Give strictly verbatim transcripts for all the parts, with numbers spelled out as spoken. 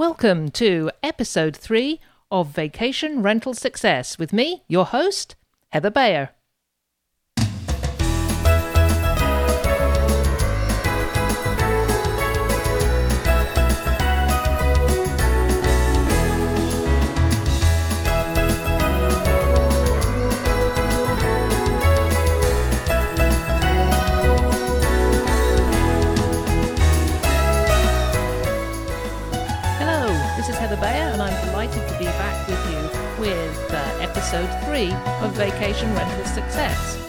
Welcome to episode three of Vacation Rental Success with me, your host, Heather Bayer. Episode three of Vacation Rental Success.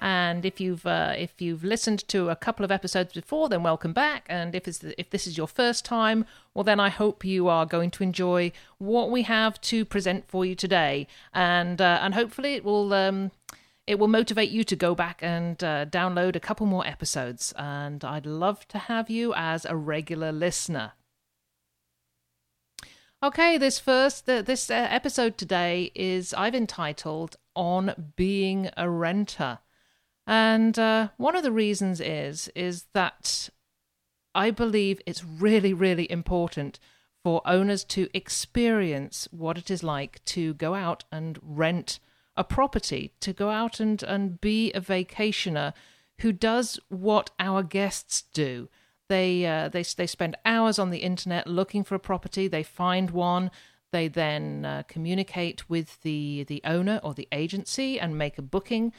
And if you've uh, if you've listened to a couple of episodes before, then welcome back. And if it's the, if this is your first time, well, then I hope you are going to enjoy what we have to present for you today. And uh, and hopefully it will um, it will motivate you to go back and uh, download a couple more episodes. And I'd love to have you as a regular listener. Okay, this first, this episode today is, I've entitled, On Being a Renter. And uh, one of the reasons is, is that I believe it's really, really important for owners to experience what it is like to go out and rent a property, to go out and, and be a vacationer who does what our guests do. They uh, they they spend hours on the internet looking for a property. They find one. They then uh, communicate with the the owner or the agency and make a booking,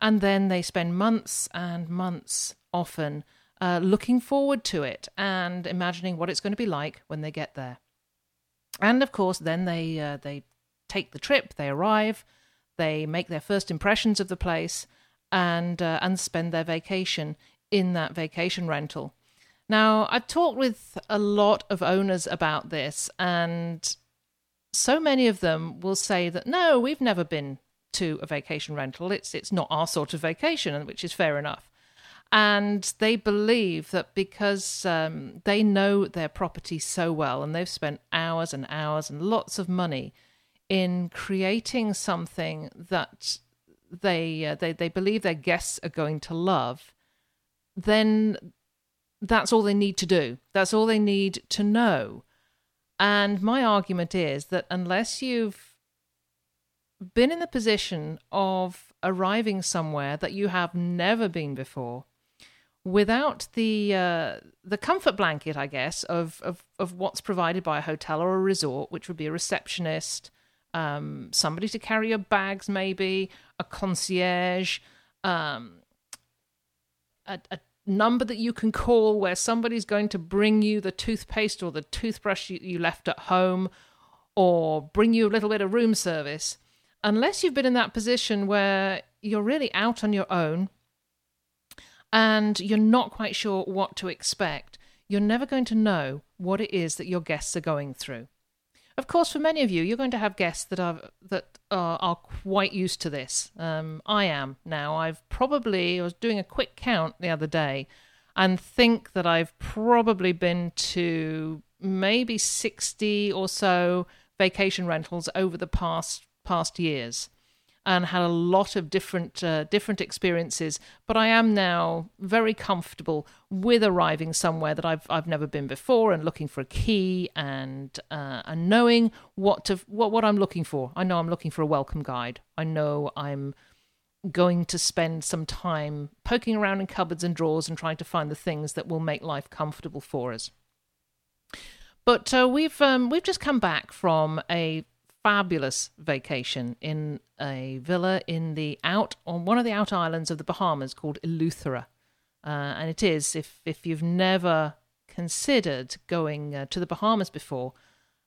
and then they spend months and months often uh, looking forward to it and imagining what it's going to be like when they get there. And of course, then they uh, they take the trip. They arrive. They make their first impressions of the place, and uh, and spend their vacation in that vacation rental. Now, I've talked with a lot of owners about this, and so many of them will say that, no, we've never been to a vacation rental. It's it's not our sort of vacation, which is fair enough. And they believe that because um, they know their property so well, and they've spent hours and hours and lots of money in creating something that they uh, they, they believe their guests are going to love, then that's all they need to do. That's all they need to know. And my argument is that unless you've been in the position of arriving somewhere that you have never been before, without the uh, the comfort blanket, I guess, of, of, of what's provided by a hotel or a resort, which would be a receptionist, um, somebody to carry your bags maybe, a concierge, um, a, a number that you can call where somebody's going to bring you the toothpaste or the toothbrush you, you left at home, or bring you a little bit of room service. Unless you've been in that position where you're really out on your own and you're not quite sure what to expect, you're never going to know what it is that your guests are going through. Of course, for many of you, you're going to have guests that are that are, are quite used to this. Um, I am now. I've probably, I was doing a quick count the other day and think that I've probably been to maybe sixty or so vacation rentals over the past past years and had a lot of different, uh, different experiences. But I am now very comfortable with arriving somewhere that I've I've never been before and looking for a key and uh, and knowing what to what what I'm looking for. I know I'm looking for a welcome guide. I know I'm going to spend some time poking around in cupboards and drawers and trying to find the things that will make life comfortable for us. But uh, we've um, we've just come back from a fabulous vacation in a villa in the out on one of the out islands of the Bahamas called Eleuthera. Uh, and it is, if if you've never considered going uh, to the Bahamas before,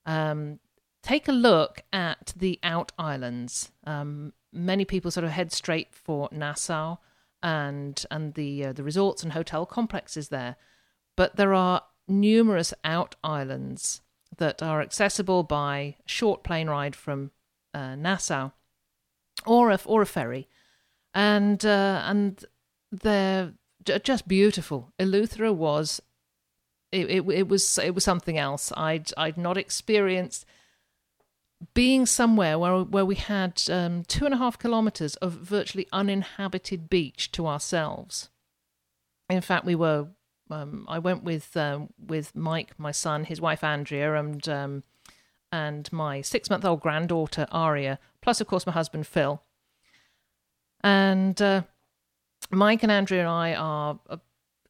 um, take a look at the out islands. Um, many people sort of head straight for Nassau and and the uh, the resorts and hotel complexes there, but there are numerous out islands that are accessible by short plane ride from uh, Nassau or a or a ferry, and uh, and they're just beautiful. Eleuthera was it, it it was it was something else. I'd I'd not experienced being somewhere where where we had um, two and a half kilometers of virtually uninhabited beach to ourselves. In fact, we were um, I went with um, with Mike, my son, his wife Andrea, and um, and my six-month-old granddaughter Aria, plus of course my husband Phil. And uh, Mike and Andrea and I are a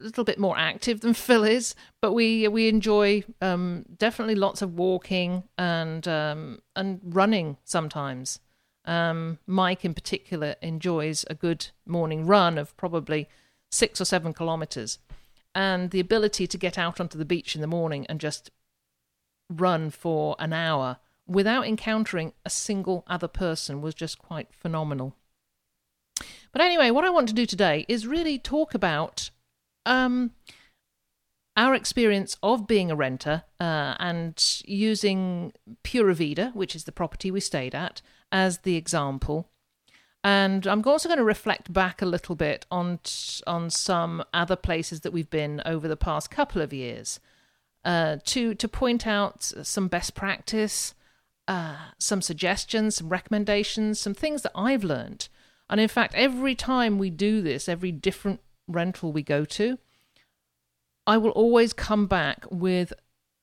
little bit more active than Phil is, but we we enjoy um, definitely lots of walking and um, and running sometimes. Um, Mike in particular enjoys a good morning run of probably six or seven kilometers, and the ability to get out onto the beach in the morning and just run for an hour without encountering a single other person was just quite phenomenal. But anyway, what I want to do today is really talk about um, our experience of being a renter uh, and using Pura Vida, which is the property we stayed at, as the example. And I'm also going to reflect back a little bit on t- on some other places that we've been over the past couple of years uh, to, to point out some best practice, uh, some suggestions, some recommendations, some things that I've learned. And in fact, every time we do this, every different rental we go to, I will always come back with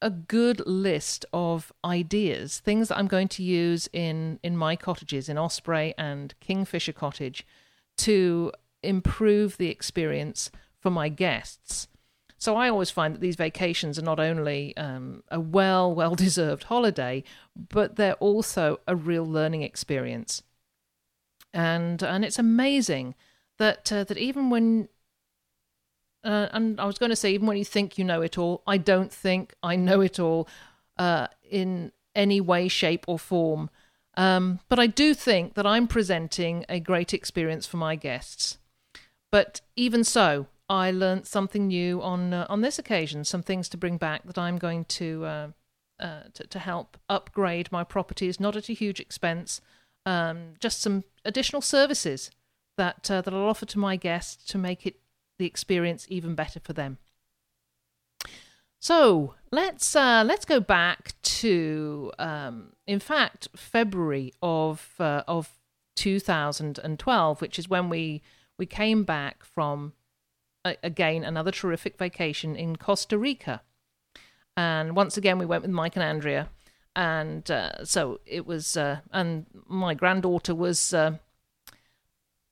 a good list of ideas, things that I'm going to use in, in my cottages, in Osprey and Kingfisher Cottage, to improve the experience for my guests. So I always find that these vacations are not only um, a well, well-deserved holiday, but they're also a real learning experience. And and it's amazing that uh, that even when Uh, and I was going to say, even when you think you know it all, I don't think I know it all uh, in any way, shape or form. Um, but I do think that I'm presenting a great experience for my guests. But even so, I learned something new on uh, on this occasion, some things to bring back that I'm going to, uh, uh, to, to help upgrade my properties, not at a huge expense, um, just some additional services that uh, that I'll offer to my guests to make it the experience even better for them. So let's uh, let's go back to, um, in fact, February of uh, of two thousand twelve, which is when we we came back from uh, again another terrific vacation in Costa Rica, and once again we went with Mike and Andrea, and uh, so it was, uh, and my granddaughter was uh,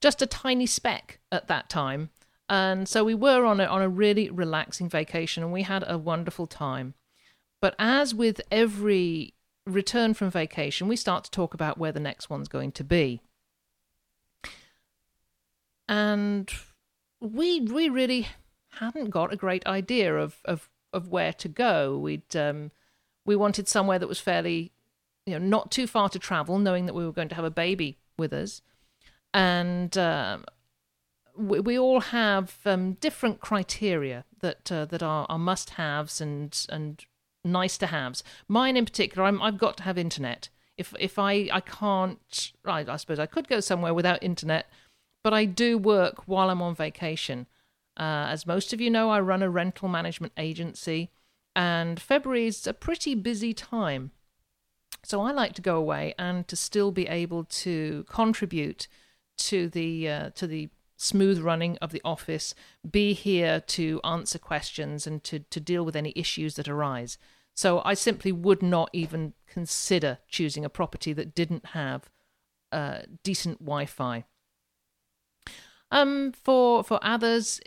just a tiny speck at that time. And so we were on a, on a really relaxing vacation, and we had a wonderful time. But as with every return from vacation, we start to talk about where the next one's going to be. And we we really hadn't got a great idea of of, of where to go. We'd um, we wanted somewhere that was fairly, you know, not too far to travel, knowing that we were going to have a baby with us, and. Um, We all have um, different criteria that uh, that are, are must-haves and and nice-to-haves. Mine in particular, I'm, I've got to have internet. If if I, I can't, I, I suppose I could go somewhere without internet, but I do work while I'm on vacation. Uh, as most of you know, I run a rental management agency, and February is a pretty busy time. So I like to go away and to still be able to contribute to the uh, to the smooth running of the office, be here to answer questions and to, to deal with any issues that arise. So I simply would not even consider choosing a property that didn't have uh, decent Wi-Fi. Um, for for others,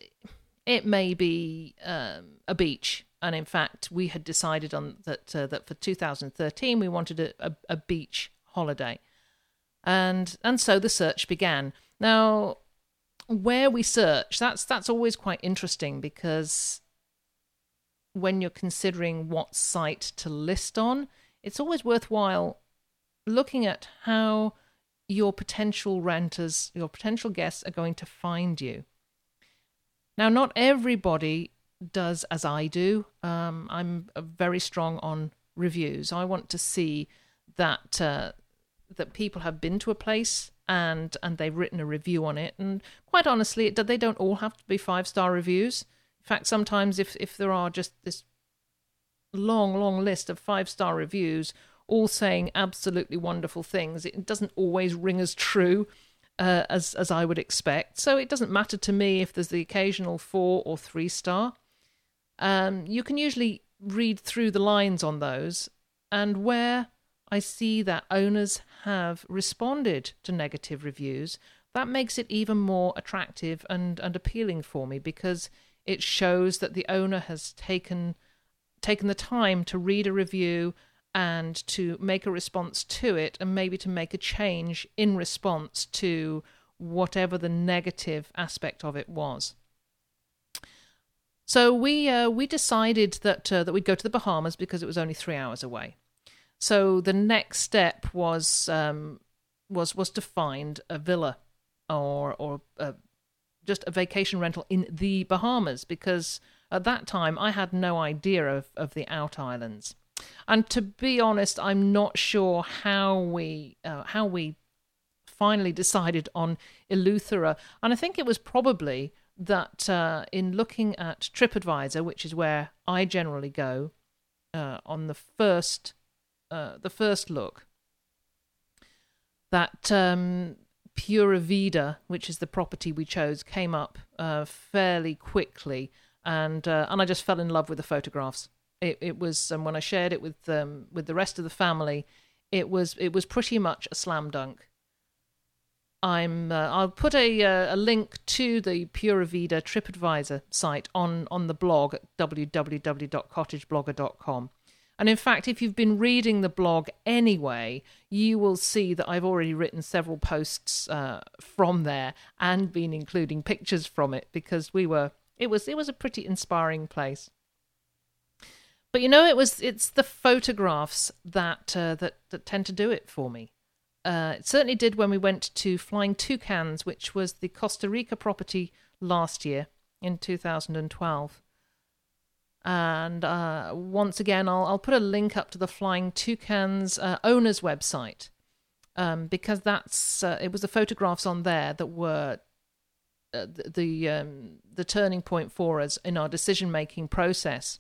it may be um, a beach, and in fact, we had decided on that uh, that for two thousand thirteen we wanted a, a, a beach holiday, and and so the search began. Now, where we search, that's that's always quite interesting, because when you're considering what site to list on, it's always worthwhile looking at how your potential renters, your potential guests are going to find you. Now, not everybody does as I do. Um, I'm very strong on reviews. I want to see that uh, that people have been to a place and and they've written a review on it. And quite honestly, it, they don't all have to be five-star reviews. In fact, sometimes if, if there are just this long, long list of five-star reviews, all saying absolutely wonderful things, it doesn't always ring as true uh, as, as I would expect. So it doesn't matter to me if there's the occasional four or three-star. Um, you can usually read through the lines on those, and where I see that owners have responded to negative reviews, that makes it even more attractive and, and appealing for me, because it shows that the owner has taken taken the time to read a review and to make a response to it, and maybe to make a change in response to whatever the negative aspect of it was. So we uh, we decided that uh, that we'd go to the Bahamas because it was only three hours away. So the next step was um, was was to find a villa or or a, just a vacation rental in the Bahamas, because at that time I had no idea of, of the out islands. And to be honest, I'm not sure how we uh, how we finally decided on Eleuthera. And I think it was probably that uh, in looking at TripAdvisor, which is where I generally go uh, on the first uh, the first look, that um, Pura Vida, which is the property we chose, came up uh, fairly quickly, and uh, and I just fell in love with the photographs. It, it was, and when I shared it with um, with the rest of the family, it was it was pretty much a slam dunk. I'm uh, I'll put a a link to the Pura Vida TripAdvisor site on on the blog at w w w dot cottage blogger dot com. And in fact, if you've been reading the blog anyway, you will see that I've already written several posts uh, from there and been including pictures from it, because we were it was it was a pretty inspiring place. But you know, it was—it's the photographs that uh, that that tend to do it for me. Uh, it certainly did when we went to Flying Toucans, which was the Costa Rica property last year in two thousand twelve. And uh, once again, I'll I'll put a link up to the Flying Toucans uh, owner's website, um, because that's uh, it was the photographs on there that were uh, the the, um, the turning point for us in our decision-making process.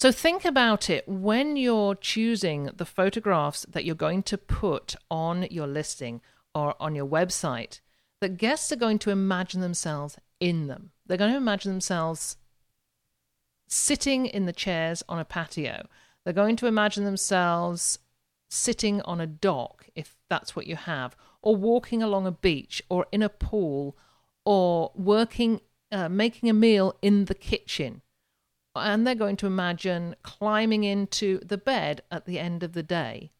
So think about it when you're choosing the photographs that you're going to put on your listing or on your website, that guests are going to imagine themselves in them. They're going to imagine themselves sitting in the chairs on a patio. They're going to imagine themselves sitting on a dock, if that's what you have, or walking along a beach or in a pool, or working, uh, making a meal in the kitchen. And they're going to imagine climbing into the bed at the end of the day.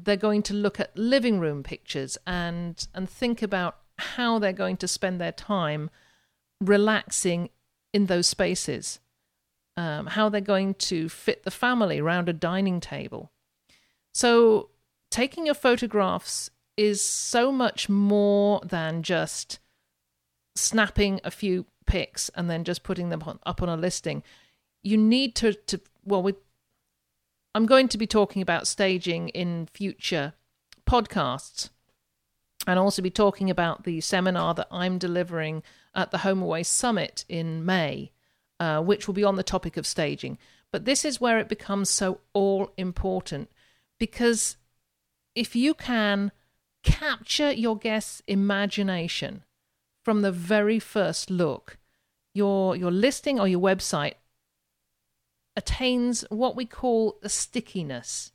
They're going to look at living room pictures and and think about how they're going to spend their time relaxing in those spaces, um, how they're going to fit the family around a dining table. So taking your photographs is so much more than just snapping a few pics and then just putting them on, up on a listing. You need to, to well, we, I'm going to be talking about staging in future podcasts, and also be talking about the seminar that I'm delivering at the HomeAway Summit in May, uh, which will be on the topic of staging. But this is where it becomes so all-important, because if you can capture your guest's imagination from the very first look, your your listing or your website attains what we call a stickiness.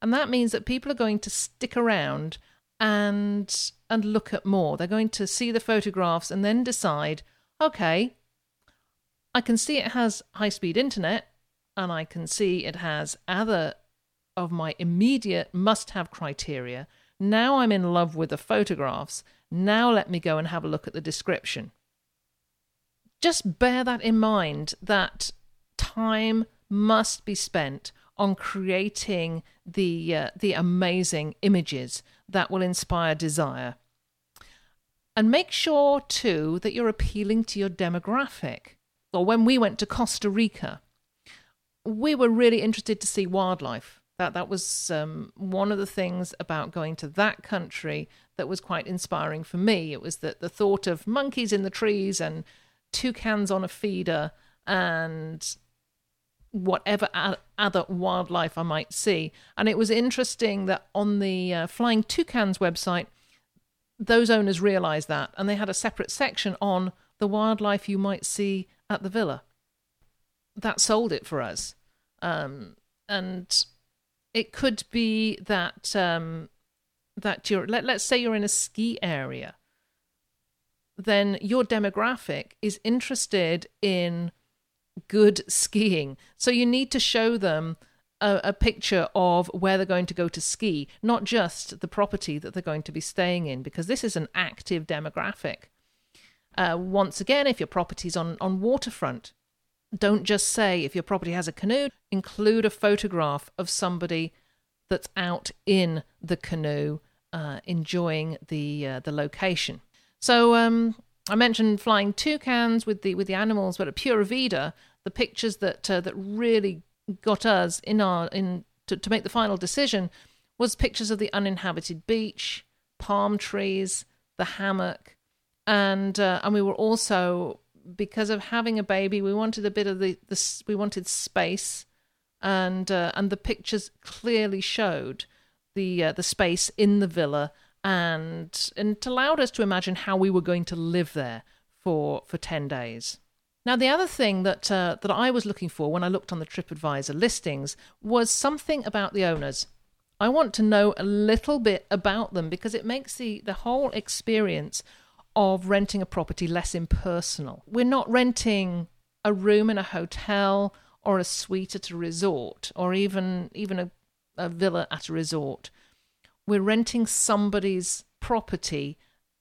And that means that people are going to stick around and and look at more. They're going to see the photographs and then decide, okay, I can see it has high-speed internet, and I can see it has other of my immediate must-have criteria. Now I'm in love with the photographs. Now let me go and have a look at the description. Just bear that in mind, that time must be spent on creating the uh, the amazing images that will inspire desire. And make sure too that you're appealing to your demographic. Well, when we went to Costa Rica, we were really interested to see wildlife. That that was um, one of the things about going to that country that was quite inspiring for me. It was that the thought of monkeys in the trees and toucans on a feeder and whatever other wildlife I might see. And it was interesting that on the uh, Flying Toucans website, those owners realised that, and they had a separate section on the wildlife you might see at the villa. that sold it for us. Um, and it could be that um, that you're let, let's say you're in a ski area, then your demographic is interested in good skiing. So you need to show them a, a picture of where they're going to go to ski, not just the property that they're going to be staying in, because this is an active demographic. Uh, once again, if your property's on, on waterfront, don't just say if your property has a canoe, include a photograph of somebody that's out in the canoe uh, enjoying the uh, the location. So um, I mentioned Flying Toucans with the with the animals, but at Pura Vida, the pictures that uh, that really got us in our in to, to make the final decision was pictures of the uninhabited beach, palm trees, the hammock, and uh, and we were also, because of having a baby, we wanted a bit of the, the we wanted space, and uh, and the pictures clearly showed the uh, the space in the villa, and and it allowed us to imagine how we were going to live there for for ten days. Now, the other thing that uh, that I was looking for when I looked on the TripAdvisor listings was something about the owners. I want to know a little bit about them, because it makes the, the whole experience of renting a property less impersonal. We're not renting a room in a hotel or a suite at a resort, or even even a, a villa at a resort. We're renting somebody's property,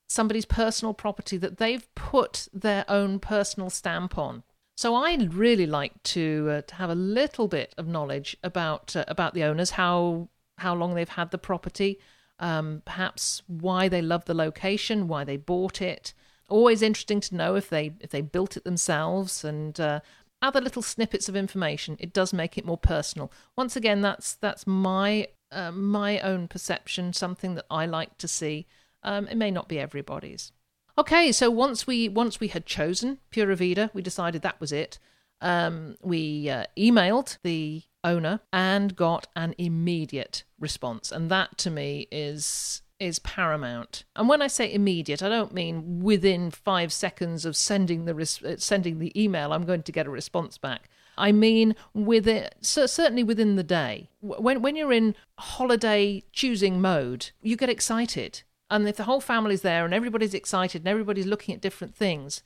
somebody's personal property that they've put their own personal stamp on. So I'd really like to, uh, to have a little bit of knowledge about uh, about the owners, how how long they've had the property. Um, perhaps why they love the location, why they bought it. Always interesting to know if they if they built it themselves, and uh, other little snippets of information. It does make it more personal. Once again, that's that's my uh, my own perception, something that I like to see. Um, it may not be everybody's. Okay, so once we once we had chosen Pura Vida, we decided that was it. Um, we uh, emailed the owner and got an immediate response, and that to me is is paramount. And when I say immediate, I don't mean within five seconds of sending the res- sending the email I'm going to get a response back. I mean within, so certainly within the day. When when you're in holiday choosing mode, you get excited, and if the whole family's there and everybody's excited and everybody's looking at different things,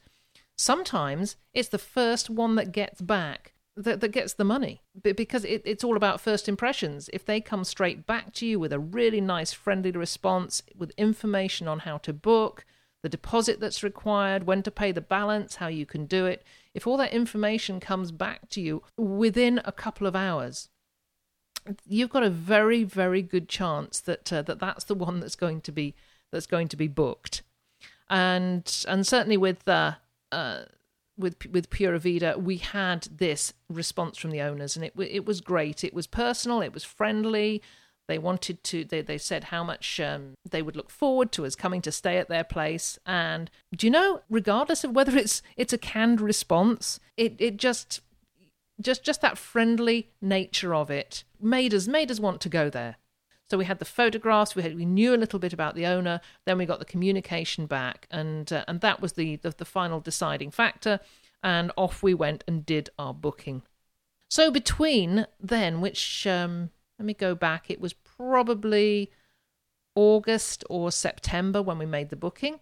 sometimes it's the first one that gets back That, that gets the money, because it, it's all about first impressions. If they come straight back to you with a really nice, friendly response, with information on how to book, the deposit that's required, when to pay the balance, how you can do it, if all that information comes back to you within a couple of hours, you've got a very, very good chance that uh, that that's the one that's going to be that's going to be booked, and and certainly with uh, uh With with Pura Vida, we had this response from the owners, and it it was great. It was personal. It was friendly. They wanted to. They they said how much um, they would look forward to us coming to stay at their place. And do you know, regardless of whether it's it's a canned response, it it just just just that friendly nature of it made us made us want to go there. So we had the photographs, we had, we knew a little bit about the owner, then we got the communication back, and uh, and that was the, the the final deciding factor, and off we went and did our booking. So between then, which, um, let me go back, it was probably August or September when we made the booking,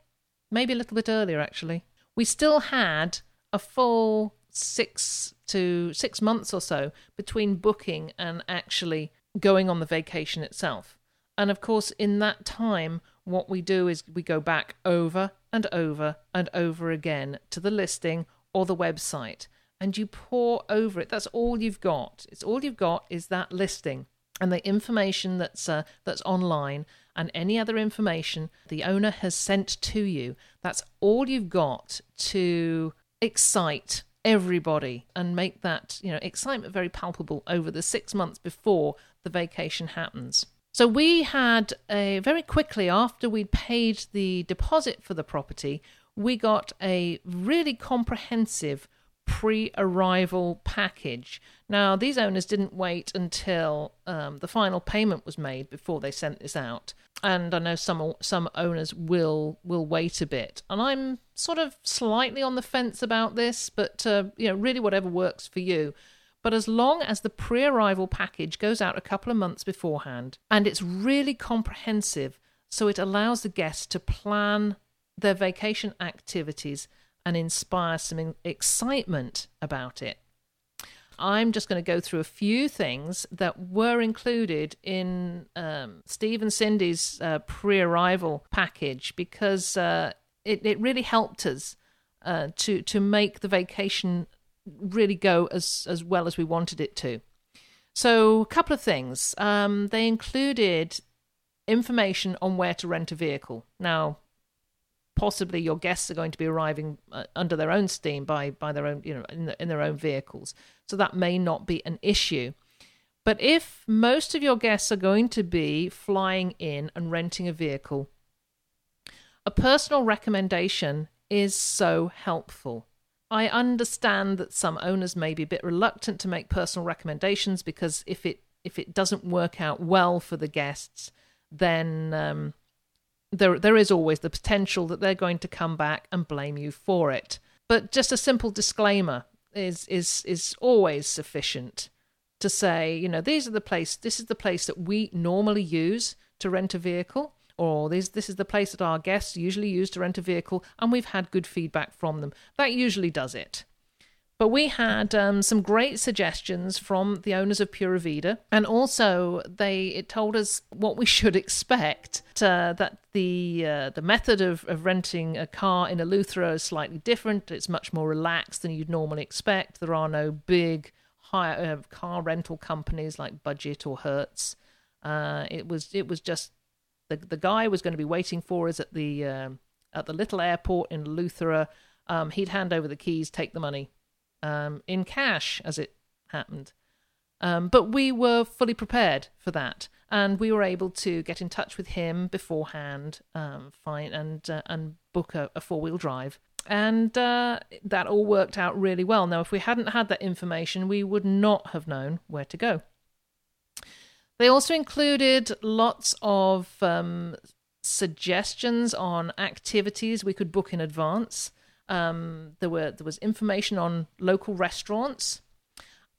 maybe a little bit earlier actually, we still had a full six to six months or so between booking and actually going on the vacation itself. And of course, in that time, what we do is we go back over and over and over again to the listing or the website, and you pore over it. That's all you've got. It's all you've got is that listing and the information that's uh, that's online, and any other information the owner has sent to you. That's all you've got to excite everybody and make that, you know, excitement very palpable over the six months before the vacation happens. So we had a very quickly after we'd paid the deposit for the property, we got a really comprehensive pre-arrival package. Now, these owners didn't wait until um, the final payment was made before they sent this out. And I know some some owners will will wait a bit. And I'm sort of slightly on the fence about this, but uh, you know, really whatever works for you. But as long as the pre-arrival package goes out a couple of months beforehand, and it's really comprehensive, so it allows the guests to plan their vacation activities and inspire some excitement about it. I'm just going to go through a few things that were included in um, Steve and Cindy's uh, pre-arrival package, because uh, it, it really helped us uh, to, to make the vacation really go as, as well as we wanted it to. So a couple of things. Um, they included information on where to rent a vehicle. Now, possibly your guests are going to be arriving uh, under their own steam by by their own, you know, in, the, in their own vehicles. So that may not be an issue. But if most of your guests are going to be flying in and renting a vehicle, a personal recommendation is so helpful. I understand that some owners may be a bit reluctant to make personal recommendations, because if it if it doesn't work out well for the guests, then um, there there is always the potential that they're going to come back and blame you for it. But just a simple disclaimer is is is always sufficient to say, you know, these are the place. This is the place that we normally use to rent a vehicle. Or this, this is the place that our guests usually use to rent a vehicle, and we've had good feedback from them. That usually does it. But we had um, some great suggestions from the owners of Pura Vida, and also they it told us what we should expect. Uh, that the uh, the method of, of renting a car in Eleuthera is slightly different. It's much more relaxed than you'd normally expect. There are no big high, uh, car rental companies like Budget or Hertz. Uh, it was it was just. The the guy was going to be waiting for us at the um, at the little airport in Eleuthera. Um, he'd hand over the keys, take the money um, in cash, as it happened. Um, but we were fully prepared for that, and we were able to get in touch with him beforehand, um, find and uh, and book a, a four wheel drive, and uh, that all worked out really well. Now, if we hadn't had that information, we would not have known where to go. They also included lots of um, suggestions on activities we could book in advance. Um, there were there was information on local restaurants,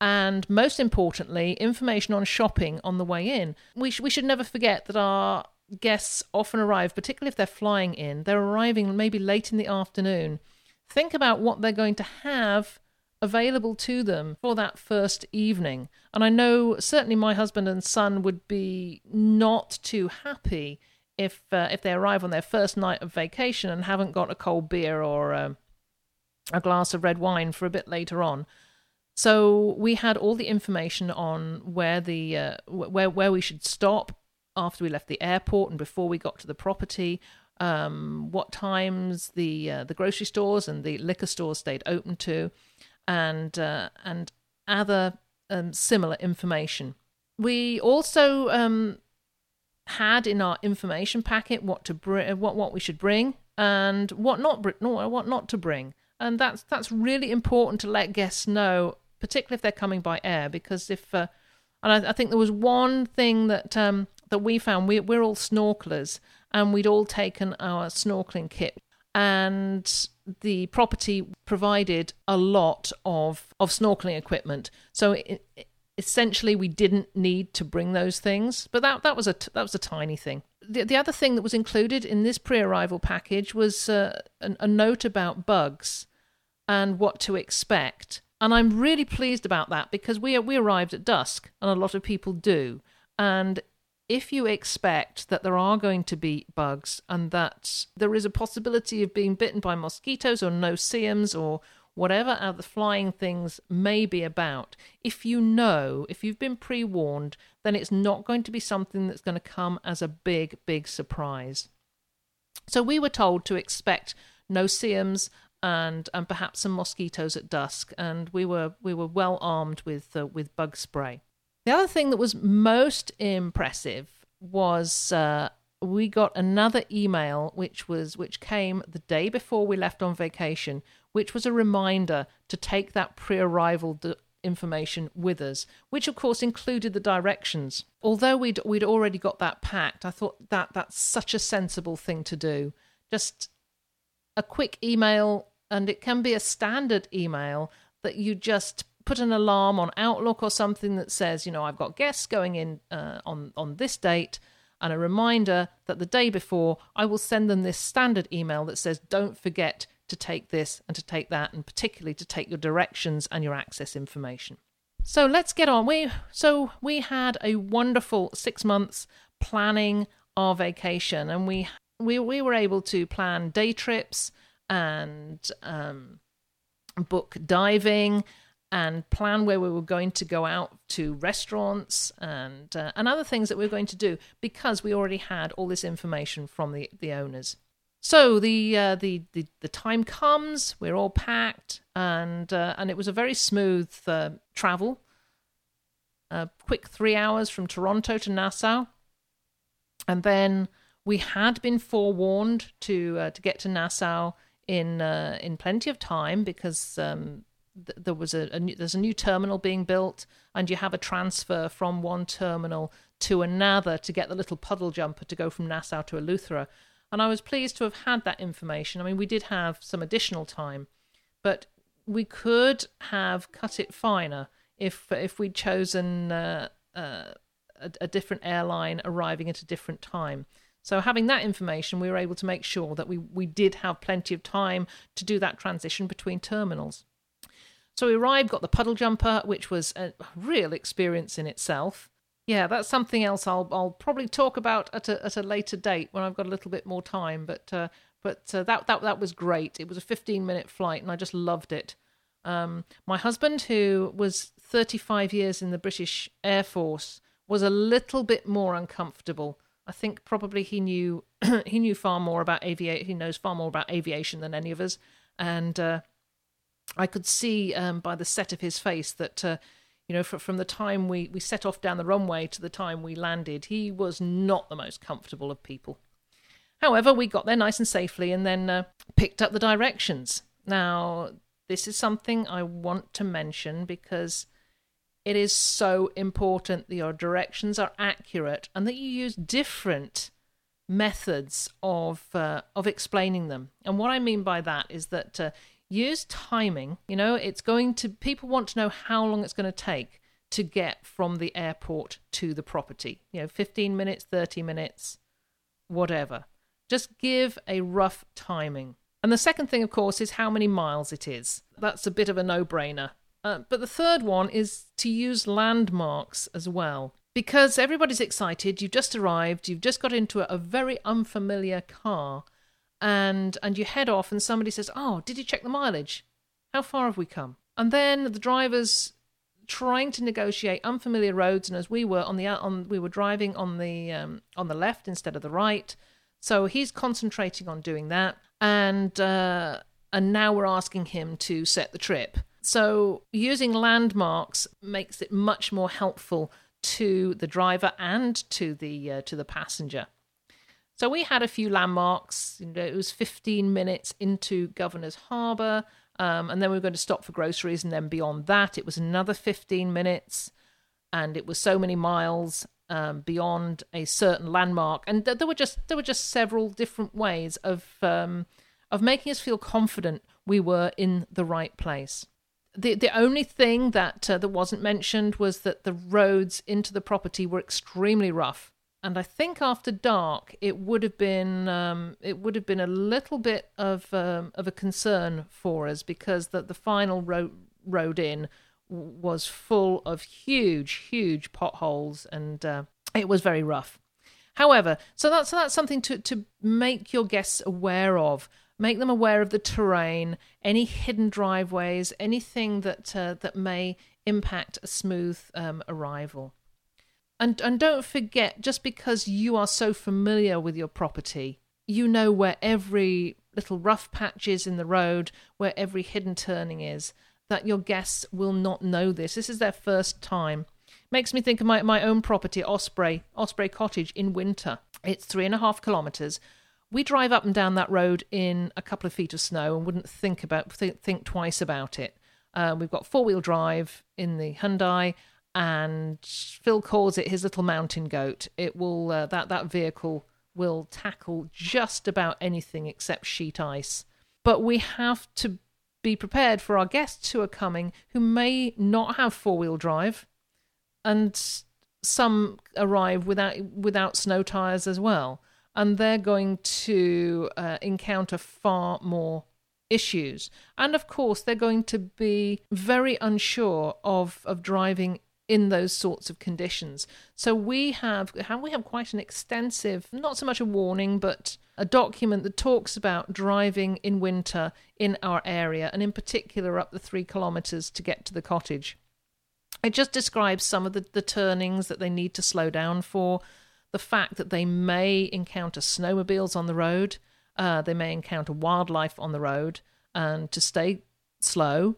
and most importantly, information on shopping on the way in. We sh- we should never forget that our guests often arrive, particularly if they're flying in. They're arriving maybe late in the afternoon. Think about what they're going to have available to them for that first evening. And I know certainly my husband and son would be not too happy if uh, if they arrive on their first night of vacation and haven't got a cold beer or um, a glass of red wine for a bit later on. So we had all the information on where the uh, where where we should stop after we left the airport and before we got to the property. Um, what times the uh, the grocery stores and the liquor stores stayed open to. And uh, and other um, similar information. We also um, had in our information packet what to br- what what we should bring and what not br- no, what not to bring. And that's that's really important to let guests know, particularly if they're coming by air, because if uh, and I, I think there was one thing that um, that we found. We we're all snorkelers, and we'd all taken our snorkeling kit. And the property provided a lot of, of snorkeling equipment. So it, it, essentially we didn't need to bring those things, but that, that was a, that was a tiny thing. The, the other thing that was included in this pre-arrival package was uh, an, a note about bugs and what to expect. And I'm really pleased about that, because we we arrived at dusk, and a lot of people do. And if you expect that there are going to be bugs and that there is a possibility of being bitten by mosquitoes or no-see-ums or whatever other flying things may be about, if you know, if you've been pre-warned, then it's not going to be something that's going to come as a big, big surprise. So we were told to expect no-see-ums and and perhaps some mosquitoes at dusk, and we were we were well armed with uh, with bug spray. The other thing that was most impressive was uh, we got another email, which was which came the day before we left on vacation, which was a reminder to take that pre-arrival d- information with us, which of course included the directions. Although we'd we'd already got that packed, I thought that that's such a sensible thing to do. Just a quick email, and it can be a standard email that you just put an alarm on Outlook or something that says, you know, I've got guests going in uh, on, on this date, and a reminder that the day before I will send them this standard email that says, don't forget to take this and to take that, and particularly to take your directions and your access information. So let's get on. We so we had a wonderful six months planning our vacation, and we we we were able to plan day trips and um, book diving and plan where we were going to go out to restaurants and uh, and other things that we were going to do, because we already had all this information from the the owners. So the, uh, the the the time comes, we're all packed, and uh, and it was a very smooth uh, travel. A quick three hours from Toronto to Nassau, and then we had been forewarned to uh, to get to Nassau in uh, in plenty of time, because um, th- there was a, a new, there's a new terminal being built, and you have a transfer from one terminal to another to get the little puddle jumper to go from Nassau to Eleuthera. And I was pleased to have had that information. I mean, we did have some additional time, but we could have cut it finer if if we'd chosen uh, uh, a, a different airline arriving at a different time. So having that information, we were able to make sure that we, we did have plenty of time to do that transition between terminals. So we arrived, got the puddle jumper, which was a real experience in itself. Yeah, that's something else I'll I'll probably talk about at a at a later date when I've got a little bit more time. But uh, but uh, that that that was great. It was a fifteen minute flight, and I just loved it. Um, my husband, who was thirty-five years in the British Air Force, was a little bit more uncomfortable. I think probably he knew he knew far more about aviation. He knows far more about aviation than any of us, and uh, I could see um, by the set of his face that. Uh, You know, from the time we, we set off down the runway to the time we landed, he was not the most comfortable of people. However, we got there nice and safely, and then uh, picked up the directions. Now, this is something I want to mention because it is so important that your directions are accurate and that you use different methods of uh, of explaining them. And what I mean by that is that... Uh, Use timing. You know, it's going to, people want to know how long it's going to take to get from the airport to the property. You know, fifteen minutes, thirty minutes, whatever. Just give a rough timing. And the second thing, of course, is how many miles it is. That's a bit of a no-brainer. Uh, but the third one is to use landmarks as well. Because everybody's excited, you've just arrived, you've just got into a, a very unfamiliar car. And and you head off and somebody says, oh, did you check the mileage? How far have we come? And then the driver's trying to negotiate unfamiliar roads. And as we were on the on, we were driving on the um, on the left instead of the right, so he's concentrating on doing that. And uh, and now we're asking him to set the trip. So using landmarks makes it much more helpful to the driver and to the uh, to the passenger. So we had a few landmarks. It was fifteen minutes into Governor's Harbour, um, and then we were going to stop for groceries, and then beyond that, it was another fifteen minutes, and it was so many miles um, beyond a certain landmark. And th- there were just there were just several different ways of um, of making us feel confident we were in the right place. The the only thing that uh, that wasn't mentioned was that the roads into the property were extremely rough. And I think after dark, it would have been um, it would have been a little bit of um, of a concern for us, because that the final road road in was full of huge, huge potholes, and uh, it was very rough. However, so that's so that's something to to make your guests aware of, make them aware of the terrain, any hidden driveways, anything that uh, that may impact a smooth um, arrival. And and don't forget, just because you are so familiar with your property, you know where every little rough patch is in the road, where every hidden turning is, that your guests will not know this. This is their first time. Makes me think of my, my own property, Osprey, Osprey Cottage in winter. It's three and a half kilometres. We drive up and down that road in a couple of feet of snow and wouldn't think about think, think twice about it. Uh, we've got four-wheel drive in the Hyundai, and Phil calls it his little mountain goat. It will uh, that that vehicle will tackle just about anything except sheet ice. But we have to be prepared for our guests who are coming, who may not have four-wheel drive, and some arrive without without snow tires as well, and they're going to uh, encounter far more issues. And of course, they're going to be very unsure of of driving in those sorts of conditions. So we have we have quite an extensive, not so much a warning, but a document that talks about driving in winter in our area, and in particular up the three kilometres to get to the cottage. It just describes some of the, the turnings that they need to slow down for, the fact that they may encounter snowmobiles on the road, uh, they may encounter wildlife on the road, and to stay slow.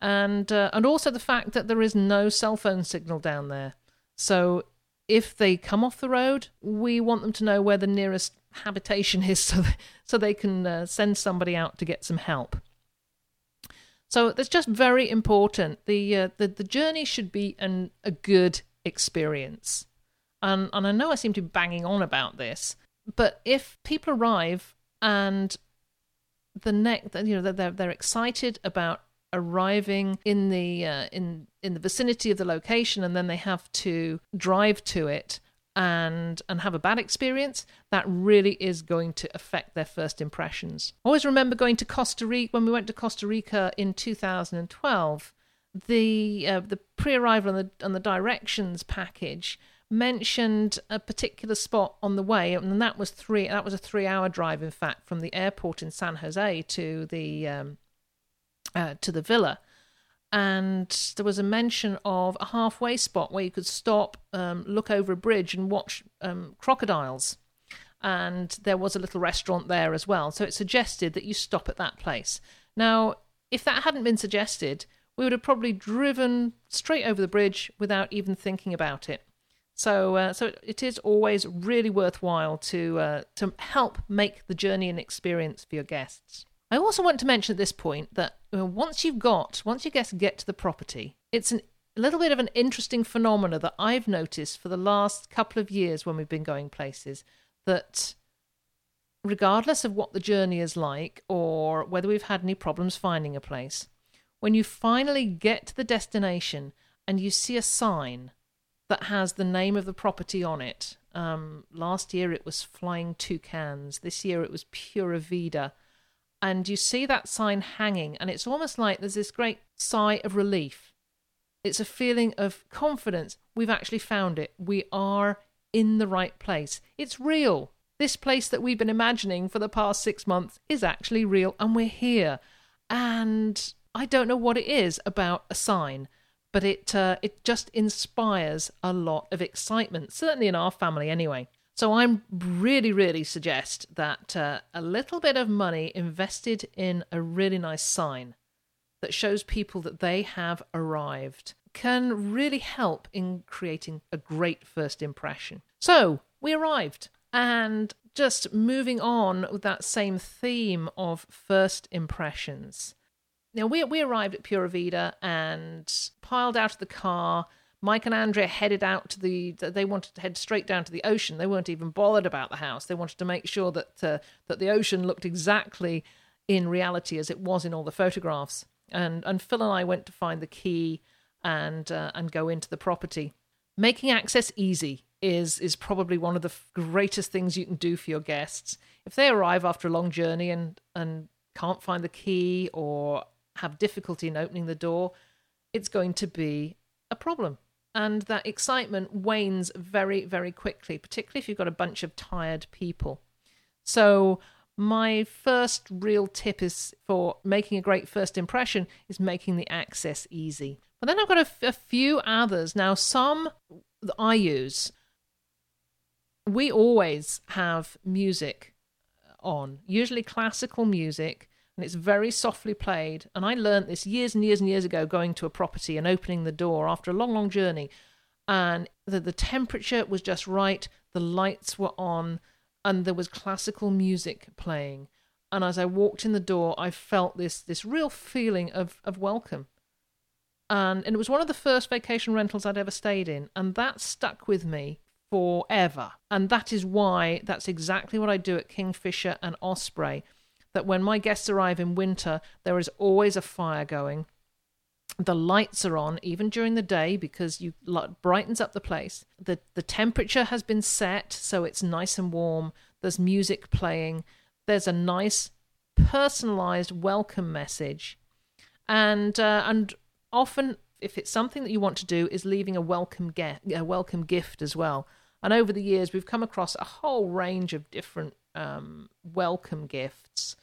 And uh, and also the fact that there is no cell phone signal down there. So if they come off the road, we want them to know where the nearest habitation is so they, so they can uh, send somebody out to get some help. So that's just very important. The uh, the, the journey should be an, a good experience. And, and I know I seem to be banging on about this, but if people arrive and the next, you know, they're they're excited about arriving in the uh, in in the vicinity of the location, and then they have to drive to it and and have a bad experience, that really is going to affect their first impressions. I always remember going to Costa Rica. When we went to Costa Rica in two thousand twelve, the uh, the pre-arrival on the on the directions package mentioned a particular spot on the way, and that was three. That was a three-hour drive, in fact, from the airport in San Jose to the um, uh, to the villa. And there was a mention of a halfway spot where you could stop, um, look over a bridge and watch um, crocodiles. And there was a little restaurant there as well. So it suggested that you stop at that place. Now, if that hadn't been suggested, we would have probably driven straight over the bridge without even thinking about it. So uh, so it is always really worthwhile to uh, to help make the journey an experience for your guests. I also want to mention at this point that once you've got, once your guests get to the property, it's an, a little bit of an interesting phenomena that I've noticed for the last couple of years when we've been going places, that regardless of what the journey is like or whether we've had any problems finding a place, when you finally get to the destination and you see a sign that has the name of the property on it, um, last year it was Flying Toucans, this year it was Pura Vida, and you see that sign hanging, and it's almost like there's this great sigh of relief. It's a feeling of confidence. We've actually found it. We are in the right place. It's real. This place that we've been imagining for the past six months is actually real, and we're here. And I don't know what it is about a sign, but it uh, it just inspires a lot of excitement, certainly in our family anyway. So I really, really suggest that uh, a little bit of money invested in a really nice sign that shows people that they have arrived can really help in creating a great first impression. So we arrived, and just moving on with that same theme of first impressions. Now we we arrived at Pura Vida and piled out of the car. Mike and Andrea headed out to the, they wanted to head straight down to the ocean. They weren't even bothered about the house. They wanted to make sure that uh, that the ocean looked exactly in reality as it was in all the photographs. And and Phil and I went to find the key and uh, and go into the property. Making access easy is is probably one of the greatest things you can do for your guests. If they arrive after a long journey and and can't find the key or have difficulty in opening the door, it's going to be a problem. And that excitement wanes very, very quickly, particularly if you've got a bunch of tired people. So my first real tip is for making a great first impression is making the access easy. But then I've got a, f- a few others. Now, some that I use, we always have music on, usually classical music, and it's very softly played. And I learned this years and years and years ago, going to a property and opening the door after a long, long journey. And the, the temperature was just right. The lights were on and there was classical music playing. And as I walked in the door, I felt this this real feeling of, of welcome. And, and it was one of the first vacation rentals I'd ever stayed in. And that stuck with me forever. And that is why that's exactly what I do at Kingfisher and Osprey. That when my guests arrive in winter, there is always a fire going. The lights are on, even during the day, because you it brightens up the place. The, the temperature has been set, so it's nice and warm. There's music playing. There's a nice personalized welcome message. And uh, and often, if it's something that you want to do, is leaving a welcome get, a welcome gift as well. And over the years, we've come across a whole range of different um, welcome gifts.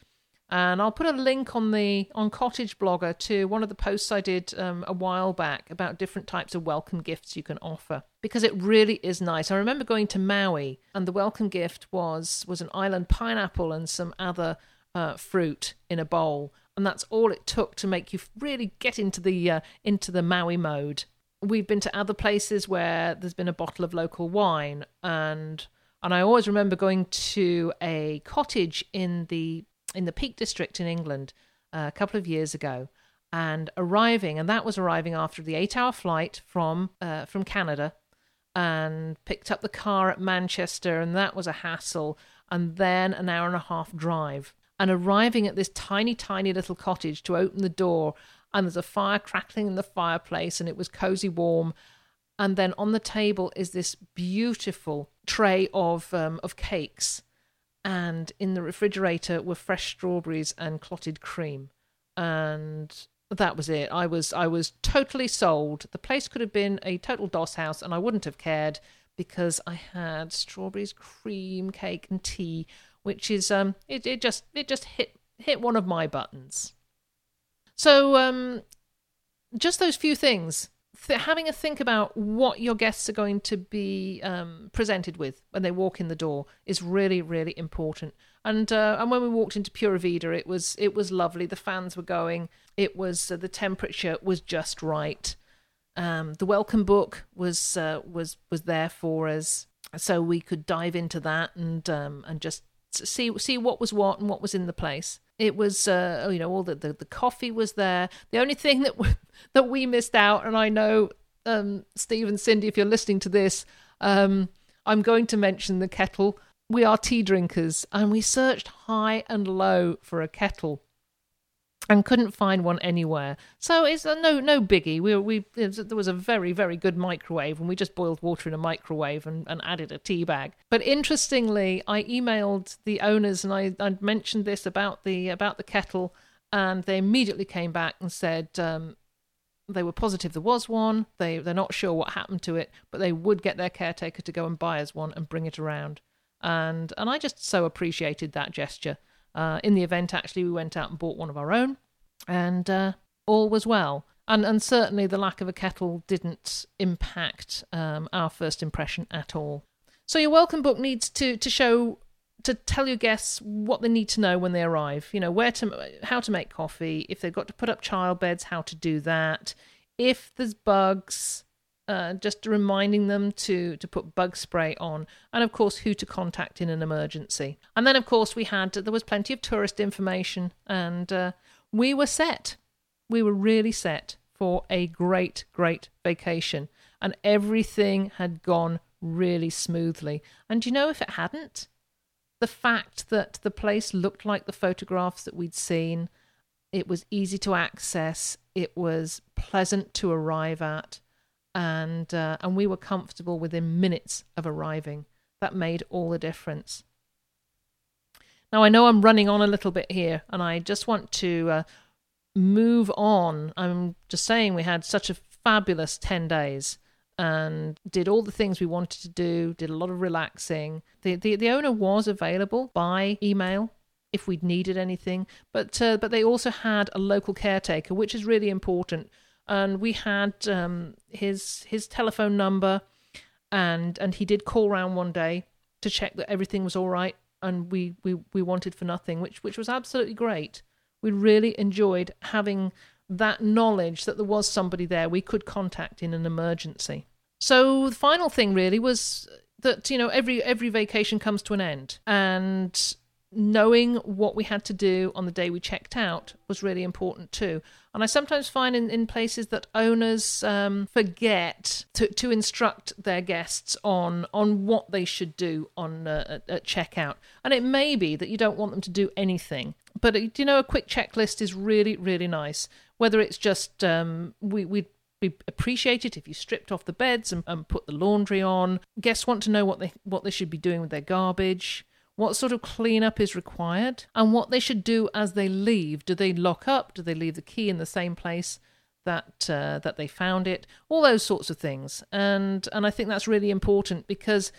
And I'll put a link on the on Cottage Blogger to one of the posts I did um, a while back about different types of welcome gifts you can offer, because it really is nice. I remember going to Maui, and the welcome gift was was an island pineapple and some other uh, fruit in a bowl. And that's all it took to make you really get into the uh, into the Maui mode. We've been to other places where there's been a bottle of local wine. And and I always remember going to a cottage in the in the Peak District in England uh, a couple of years ago and arriving. And that was arriving after the eight-hour flight from uh, from Canada, and picked up the car at Manchester. And that was a hassle. And then an hour and a half drive. And arriving at this tiny, tiny little cottage to open the door, and there's a fire crackling in the fireplace, and it was cozy warm. And then on the table is this beautiful tray of um, of cakes, and in the refrigerator were fresh strawberries and clotted cream, and that was it. I was I was totally sold. The place could have been a total doss house, and I wouldn't have cared, because I had strawberries, cream, cake, and tea. Which is um, it, it just it just hit hit one of my buttons. So um, just those few things, th- having a think about what your guests are going to be um, presented with when they walk in the door is really, really important. And uh, and when we walked into Pura Vida, it was it was lovely. The fans were going. It was uh, the temperature was just right. Um, the welcome book was uh, was was there for us, so we could dive into that and um, and just. See see what was what and what was in the place. It was, uh, you know, all the, the, the coffee was there. The only thing that we, that we missed out, and I know, um, Steve and Cindy, if you're listening to this, um, I'm going to mention the kettle. We are tea drinkers, and we searched high and low for a kettle and couldn't find one anywhere. So it's a no no biggie. We we there was a very, very good microwave, and we just boiled water in a microwave and, and added a tea bag. But interestingly, I emailed the owners, and I I mentioned this about the about the kettle, and they immediately came back and said um, they were positive there was one. They they're not sure what happened to it, but they would get their caretaker to go and buy us one and bring it around. And and I just so appreciated that gesture. Uh, in the event, actually, we went out and bought one of our own, and uh, all was well. And and certainly the lack of a kettle didn't impact um, our first impression at all. So your welcome book needs to, to show, to tell your guests what they need to know when they arrive. You know, where to, how to make coffee, if they've got to put up child beds, how to do that. If there's bugs, uh, just reminding them to, to put bug spray on, and of course who to contact in an emergency. And then of course we had, there was plenty of tourist information, and uh, we were set. We were really set for a great, great vacation, and everything had gone really smoothly. And you know, if it hadn't, the fact that the place looked like the photographs that we'd seen, it was easy to access, it was pleasant to arrive at, And uh, and we were comfortable within minutes of arriving. That made all the difference. Now, I know I'm running on a little bit here, and I just want to uh, move on. I'm just saying we had such a fabulous ten days and did all the things we wanted to do, did a lot of relaxing. The the, the owner was available by email if we'd needed anything, but uh, but they also had a local caretaker, which is really important. And we had um, his his telephone number, and and he did call round one day to check that everything was all right, and we, we, we wanted for nothing, which which was absolutely great. We really enjoyed having that knowledge that there was somebody there we could contact in an emergency. So the final thing really was that, you know, every every vacation comes to an end, and knowing what we had to do on the day we checked out was really important too. And I sometimes find in, in places that owners um, forget to, to instruct their guests on on what they should do on uh, at, at checkout. And it may be that you don't want them to do anything, but it, you know, a quick checklist is really, really nice. Whether it's just um, we we. We appreciate it if you stripped off the beds and, and put the laundry on. Guests want to know what they what they should be doing with their garbage, what sort of cleanup is required, and what they should do as they leave. Do they lock up? Do they leave the key in the same place that uh, that they found it? All those sorts of things. And and I think that's really important, because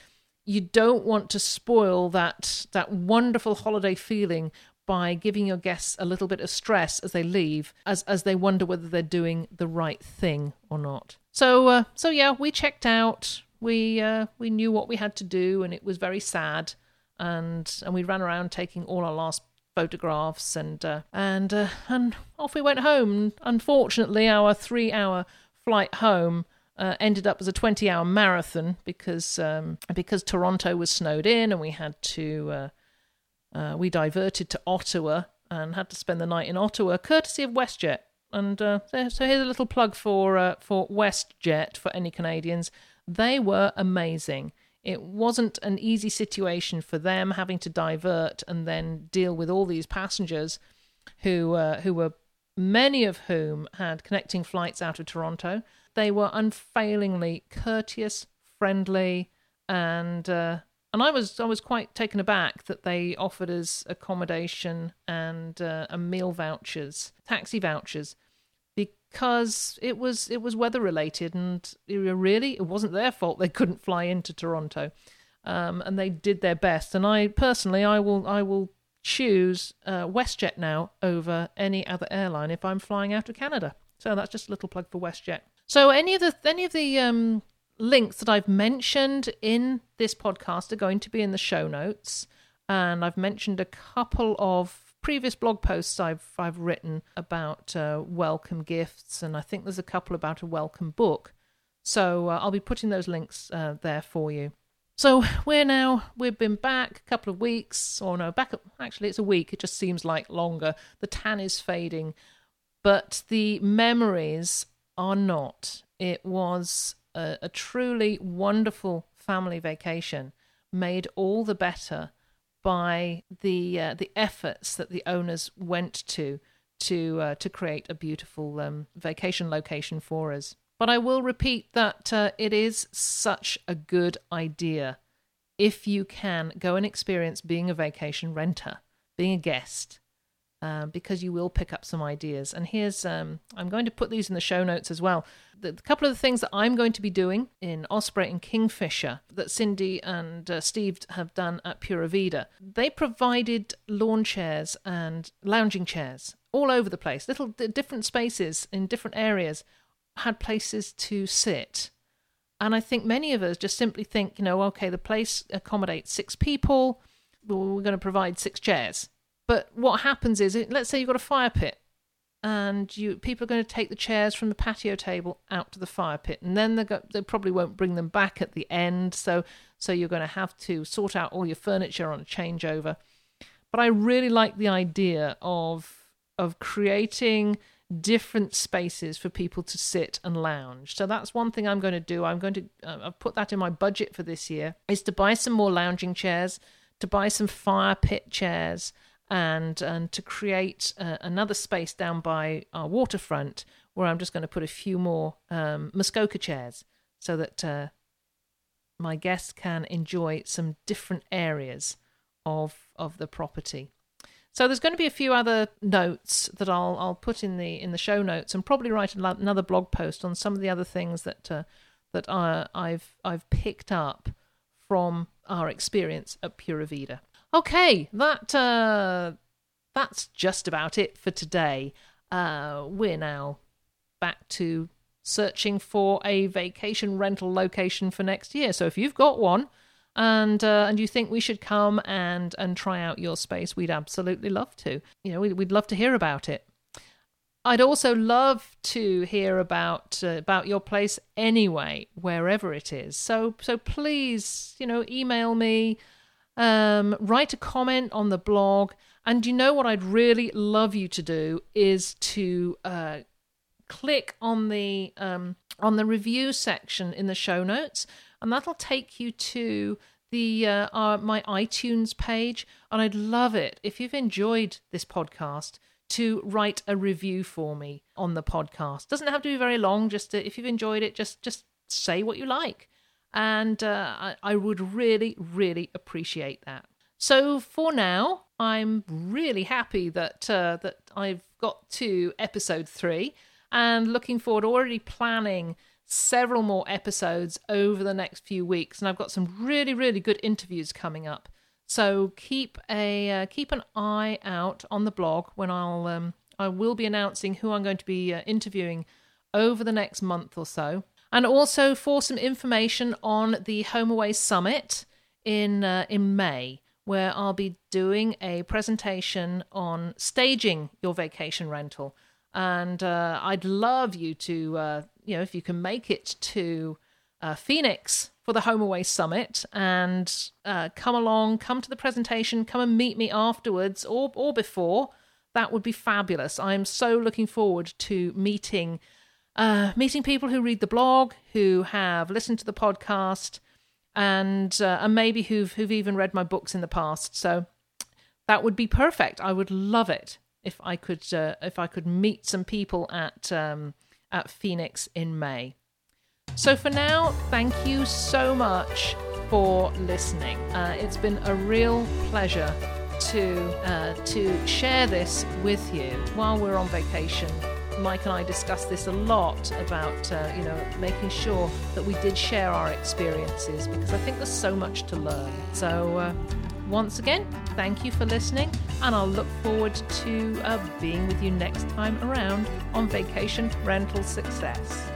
you don't want to spoil that that wonderful holiday feeling by giving your guests a little bit of stress as they leave, as as they wonder whether they're doing the right thing or not. So uh, so yeah, we checked out. We uh, we knew what we had to do, and it was very sad. And and we ran around taking all our last photographs, and uh, and uh, and off we went home. Unfortunately, our three-hour flight home Uh, ended up as a twenty-hour marathon because um, because Toronto was snowed in, and we had to uh, uh, we diverted to Ottawa and had to spend the night in Ottawa, courtesy of WestJet. And uh, so here's a little plug for uh, for WestJet for any Canadians. They were amazing. It wasn't an easy situation for them, having to divert and then deal with all these passengers who uh, who were, many of whom had connecting flights out of Toronto. They were unfailingly courteous, friendly, and uh, and I was I was quite taken aback that they offered us accommodation and uh, and meal vouchers, taxi vouchers, because it was it was weather related, and it really it wasn't their fault they couldn't fly into Toronto, um, and they did their best. And I personally I will I will choose uh, WestJet now over any other airline if I'm flying out of Canada. So that's just a little plug for WestJet. So any of the any of the um, links that I've mentioned in this podcast are going to be in the show notes, and I've mentioned a couple of previous blog posts I've I've written about uh, welcome gifts, and I think there's a couple about a welcome book. So uh, I'll be putting those links uh, there for you. So we're now we've been back a couple of weeks, or no, back up, actually it's a week. It just seems like longer. The tan is fading, but the memories are not. It was a, a truly wonderful family vacation, made all the better by the uh, the efforts that the owners went to to uh, to create a beautiful um, vacation location for us. But I will repeat that uh, it is such a good idea, if you can, go and experience being a vacation renter, being a guest. Uh, because you will pick up some ideas. And here's, um, I'm going to put these in the show notes as well. The, the couple of the things that I'm going to be doing in Osprey and Kingfisher that Cindy and uh, Steve have done at Pura Vida. They provided lawn chairs and lounging chairs all over the place. Little different spaces in different areas had places to sit. And I think many of us just simply think, you know, okay, the place accommodates six people. We're going to provide six chairs. But what happens is, let's say you've got a fire pit, and you people are going to take the chairs from the patio table out to the fire pit, and then they go, they probably won't bring them back at the end. So, so you're going to have to sort out all your furniture on a changeover. But I really like the idea of of creating different spaces for people to sit and lounge. So that's one thing I'm going to do. I'm going to uh, I've put that in my budget for this year, is to buy some more lounging chairs, to buy some fire pit chairs. And and to create uh, another space down by our waterfront, where I'm just going to put a few more um, Muskoka chairs, so that uh, my guests can enjoy some different areas of of the property. So there's going to be a few other notes that I'll I'll put in the in the show notes, and probably write another blog post on some of the other things that uh, that I, I've I've picked up from our experience at Pura Vida. Okay, that uh, that's just about it for today. Uh, we're now back to searching for a vacation rental location for next year. So if you've got one, and uh, and you think we should come and, and try out your space, we'd absolutely love to. You know, we'd, we'd love to hear about it. I'd also love to hear about uh, about your place anyway, wherever it is. So so please, you know, email me. Um, write a comment on the blog. And you know what I'd really love you to do is to uh, click on the um, on the review section in the show notes, and that'll take you to the uh, our, my iTunes page. And I'd love it if you've enjoyed this podcast to write a review for me on the podcast. Doesn't have to be very long. Just to, if you've enjoyed it, just just say what you like, and uh, I, I would really, really appreciate that. So for now, I'm really happy that uh, that I've got to episode three, and looking forward, already planning several more episodes over the next few weeks. And I've got some really, really good interviews coming up. So keep a uh, keep an eye out on the blog when I'll um, I will be announcing who I'm going to be uh, interviewing over the next month or so, and also for some information on the HomeAway Summit in uh, in May, where I'll be doing a presentation on staging your vacation rental. And uh, I'd love you to, uh, you know, if you can make it to uh, Phoenix for the HomeAway Summit and uh, come along, come to the presentation, come and meet me afterwards or, or before, that would be fabulous. I'm so looking forward to meeting, uh, meeting people who read the blog, who have listened to the podcast, and uh, and maybe who've who've even read my books in the past. So that would be perfect. I would love it if I could uh, if I could meet some people at um, at Phoenix in May. So for now, thank you so much for listening. Uh, it's been a real pleasure to uh, to share this with you while we're on vacation. Mike and I discussed this a lot about, uh, you know, making sure that we did share our experiences, because I think there's so much to learn. So uh, once again, thank you for listening, and I'll look forward to uh, being with you next time around on Vacation Rental Success.